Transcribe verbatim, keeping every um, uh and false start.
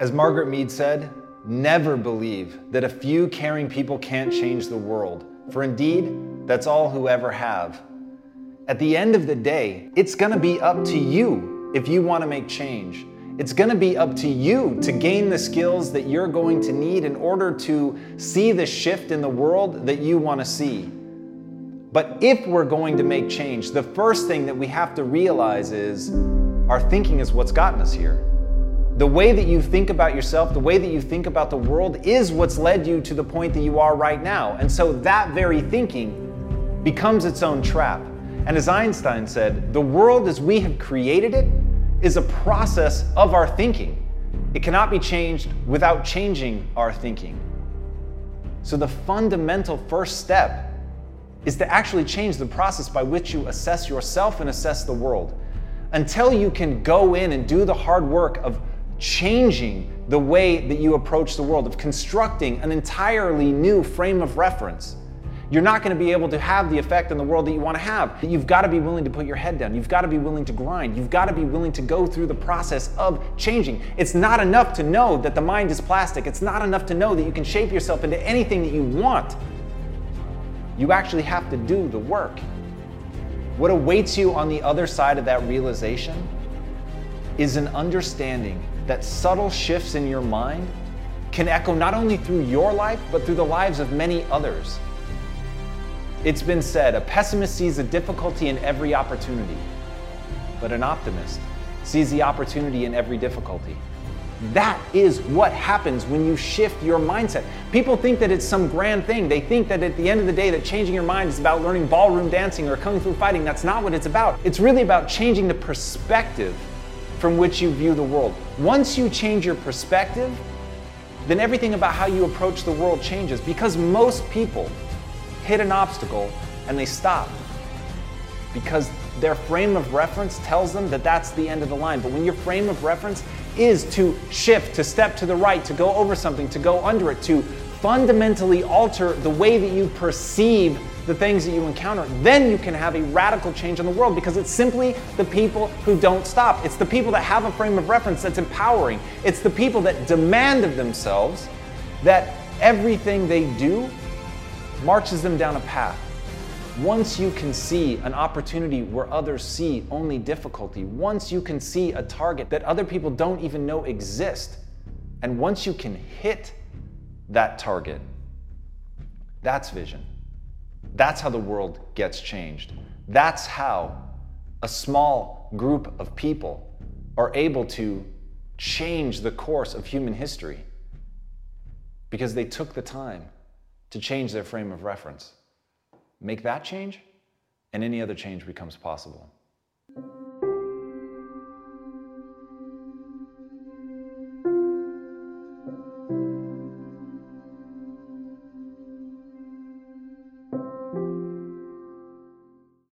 As Margaret Mead said, never believe that a few caring people can't change the world, for indeed, that's all who ever have. At the end of the day, it's gonna be up to you if you wanna make change. It's gonna be up to you to gain the skills that you're going to need in order to see the shift in the world that you wanna see. But if we're going to make change, the first thing that we have to realize is our thinking is what's gotten us here. The way that you think about yourself, the way that you think about the world is what's led you to the point that you are right now. And so that very thinking becomes its own trap. And as Einstein said, the world as we have created it is a process of our thinking. It cannot be changed without changing our thinking. So the fundamental first step is to actually change the process by which you assess yourself and assess the world. Until you can go in and do the hard work of changing the way that you approach the world, of constructing an entirely new frame of reference, you're not going to be able to have the effect on the world that you want to have. You've got to be willing to put your head down. You've got to be willing to grind. You've got to be willing to go through the process of changing. It's not enough to know that the mind is plastic. It's not enough to know that you can shape yourself into anything that you want. You actually have to do the work. What awaits you on the other side of that realization is an understanding that subtle shifts in your mind can echo not only through your life, but through the lives of many others. It's been said, a pessimist sees the difficulty in every opportunity, but an optimist sees the opportunity in every difficulty. That is what happens when you shift your mindset. People think that it's some grand thing. They think that at the end of the day that changing your mind is about learning ballroom dancing or kung fu fighting. That's not what it's about. It's really about changing the perspective from which you view the world. Once you change your perspective, then everything about how you approach the world changes, because most people hit an obstacle and they stop because their frame of reference tells them that that's the end of the line. But when your frame of reference is to shift, to step to the right, to go over something, to go under it, to fundamentally alter the way that you perceive the things that you encounter, then you can have a radical change in the world, because it's simply the people who don't stop. It's the people that have a frame of reference that's empowering. It's the people that demand of themselves that everything they do marches them down a path. Once you can see an opportunity where others see only difficulty, once you can see a target that other people don't even know exists, and once you can hit that target, that's vision. That's how the world gets changed. That's how a small group of people are able to change the course of human history, because they took the time to change their frame of reference. Make that change, and any other change becomes possible.